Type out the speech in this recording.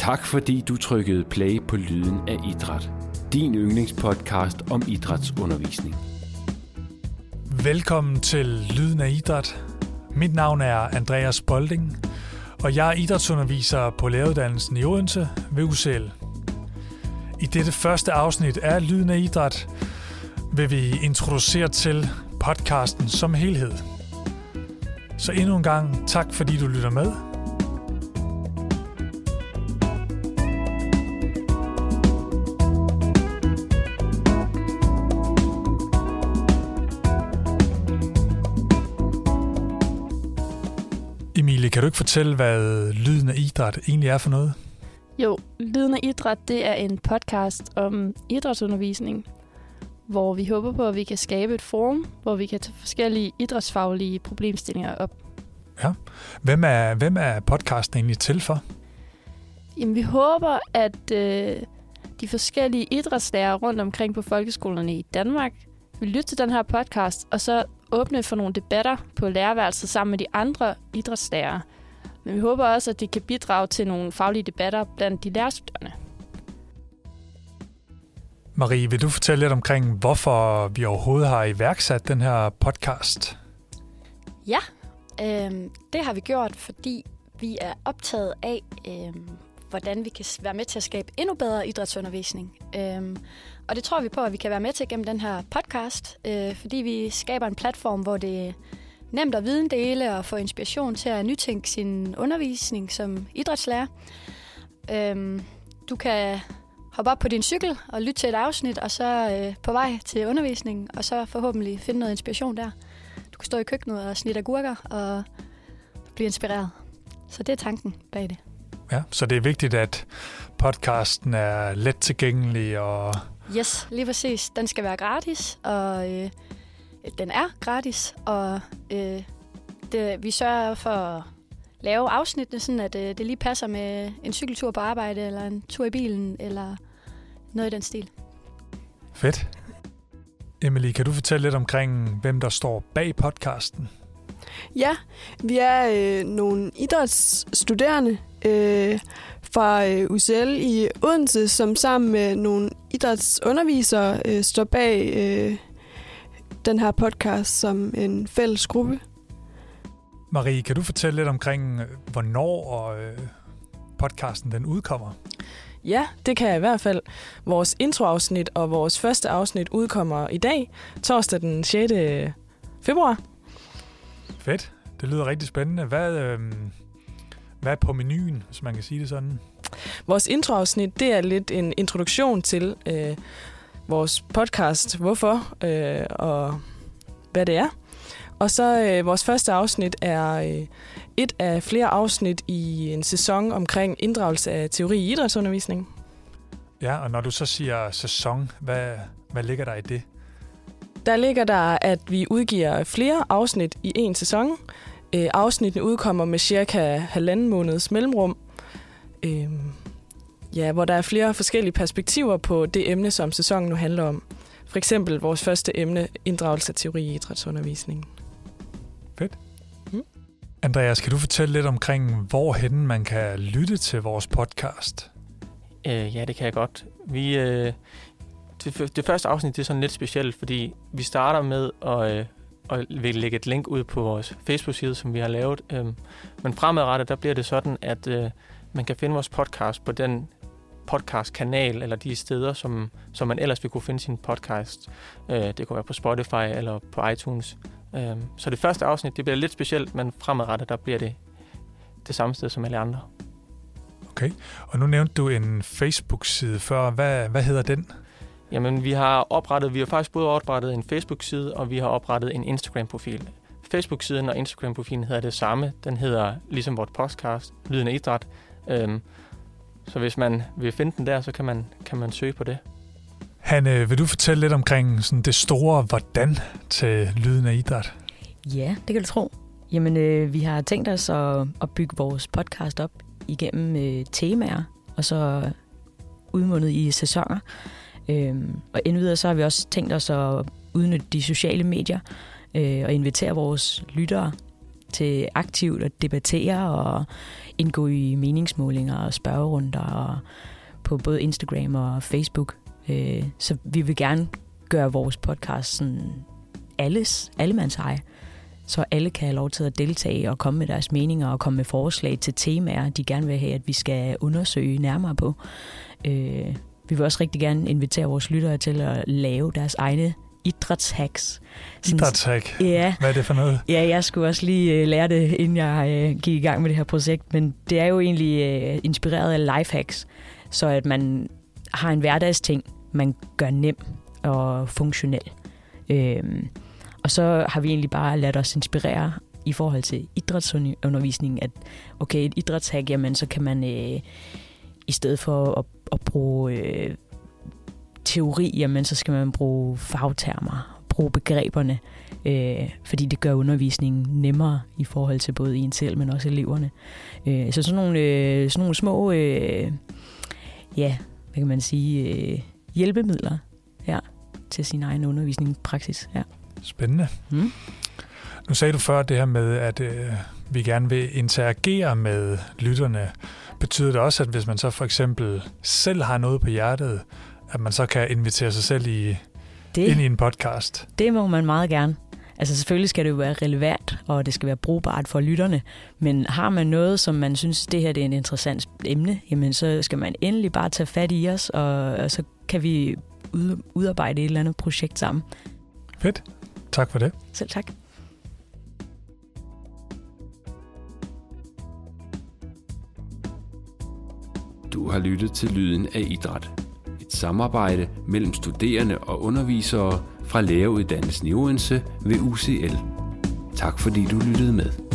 Tak fordi du trykkede play på Lyden af Idræt. Din yndlingspodcast om idrætsundervisning. Velkommen til Lyden af Idræt. Mit navn er Andreas Bolding, og jeg er idrætsunderviser på læreruddannelsen i Odense ved UCL. I dette første afsnit af Lyden af Idræt vil vi introducere til podcasten som helhed. Så endnu en gang tak fordi du lytter med. Emily, kan du ikke fortælle, hvad Lyden af Idræt egentlig er for noget? Jo, Lyden af Idræt, det er en podcast om idrætsundervisning, hvor vi håber på, at vi kan skabe et forum, hvor vi kan tage forskellige idrætsfaglige problemstillinger op. Ja. Hvem er podcasten egentlig til for? Jamen, vi håber, at de forskellige idrætslærere rundt omkring på folkeskolerne i Danmark vil lytte til den her podcast, og så åbne for nogle debatter på lærerværelset sammen med de andre idrætslærere. Men vi håber også, at det kan bidrage til nogle faglige debatter blandt de lærerstuderende. Marie, vil du fortælle lidt omkring, hvorfor vi overhovedet har iværksat den her podcast? Ja, det har vi gjort, fordi vi er optaget af, hvordan vi kan være med til at skabe endnu bedre idrætsundervisning. Og det tror vi på, at vi kan være med til gennem den her podcast, fordi vi skaber en platform, hvor det er nemt at videndele og få inspiration til at nytænke sin undervisning som idrætslærer. Du kan hoppe op på din cykel og lytte til et afsnit, og så på vej til undervisningen, og så forhåbentlig finde noget inspiration der. Du kan stå i køkkenet og snitte agurker og blive inspireret. Så det er tanken bag det. Ja, så det er vigtigt, at podcasten er let tilgængelig og... Yes, lige præcis. Den skal være gratis, og den er gratis, og vi sørger for at lave afsnittene, sådan at det lige passer med en cykeltur på arbejde, eller en tur i bilen, eller noget i den stil. Fedt. Emily, kan du fortælle lidt omkring, hvem der står bag podcasten? Ja, vi er nogle idrætsstuderende fra UCL i Odense, som sammen med nogle idrætsundervisere står bag den her podcast som en fælles gruppe. Marie, kan du fortælle lidt omkring, hvornår podcasten den udkommer? Ja, det kan jeg i hvert fald. Vores introafsnit og vores første afsnit udkommer i dag, torsdag den 6. februar. Fedt. Det lyder rigtig spændende. Hvad er på menuen, hvis man kan sige det sådan? Vores introafsnit, det er lidt en introduktion til vores podcast, hvorfor og hvad det er. Og så vores første afsnit er et af flere afsnit i en sæson omkring inddragelse af teori i idrætsundervisning. Ja, og når du så siger sæson, hvad ligger der i det? Der ligger der, at vi udgiver flere afsnit i en sæson. Afsnittene udkommer med cirka 1,5 måneds mellemrum, hvor der er flere forskellige perspektiver på det emne, som sæsonen nu handler om. For eksempel vores første emne, inddragelse af teori i idrætsundervisningen. Fedt. Mm. Andreas, kan du fortælle lidt omkring, hvorhenne man kan lytte til vores podcast? Ja, det kan jeg godt. Det første afsnit det er sådan lidt specielt, fordi vi starter med at lægge et link ud på vores Facebook-side, som vi har lavet. Men fremadrettet, der bliver det sådan, at man kan finde vores podcast på den podcastkanal, eller de steder, som man ellers vil kunne finde sin podcast. Det kunne være på Spotify eller på iTunes. Så det første afsnit, det bliver lidt specielt, men fremadrettet, der bliver det samme sted som alle andre. Okay, og nu nævnte du en Facebook-side før. Hvad hedder den? Jamen, vi har faktisk både oprettet en Facebook-side, og vi har oprettet en Instagram-profil. Facebook-siden og Instagram-profilen hedder det samme. Den hedder, ligesom vores podcast, Lyden af Idræt. Så hvis man vil finde den der, så kan man søge på det. Hanne, vil du fortælle lidt omkring sådan det store hvordan til Lyden af Idræt? Ja, det kan du tro. Jamen, vi har tænkt os at bygge vores podcast op igennem temaer, og så udmundet i sæsoner. Og endvidere så har vi også tænkt os at udnytte de sociale medier og invitere vores lyttere til aktivt at debattere og indgå i meningsmålinger og spørgerunder og på både Instagram og Facebook. Så vi vil gerne gøre vores podcast sådan allemandseje, så alle kan have lov til at deltage og komme med deres meninger og komme med forslag til temaer, de gerne vil have, at vi skal undersøge nærmere på. Vi vil også rigtig gerne invitere vores lyttere til at lave deres egne idrætshacks. Idrætshack? Ja. Hvad er det for noget? Ja, jeg skulle også lige lære det, inden jeg gik i gang med det her projekt, men det er jo egentlig inspireret af lifehacks, så at man har en hverdagsting, man gør nem og funktionel. Og så har vi egentlig bare ladt os inspirere i forhold til idrætsundervisningen, at okay, et idrætshack, jamen så kan man i stedet for at bruge teori, jamen så skal man bruge fagtermer, bruge begreberne, fordi det gør undervisningen nemmere i forhold til både en selv, men også eleverne. Så sådan nogle små, hvad kan man sige, hjælpemidler til sin egen undervisning praksis. Ja. Spændende. Mm. Nu sagde du før det her med, at vi gerne vil interagere med lytterne. Betyder det også, at hvis man så for eksempel selv har noget på hjertet, at man så kan invitere sig selv ind i en podcast? Det må man meget gerne. Altså selvfølgelig skal det jo være relevant, og det skal være brugbart for lytterne. Men har man noget, som man synes, det her det er et interessant emne, jamen så skal man endelig bare tage fat i os, og så kan vi udarbejde et eller andet projekt sammen. Fedt. Tak for det. Selv tak. Du har lyttet til Lyden af Idræt. Et samarbejde mellem studerende og undervisere fra læreruddannelsen i Odense ved UCL. Tak fordi du lyttede med.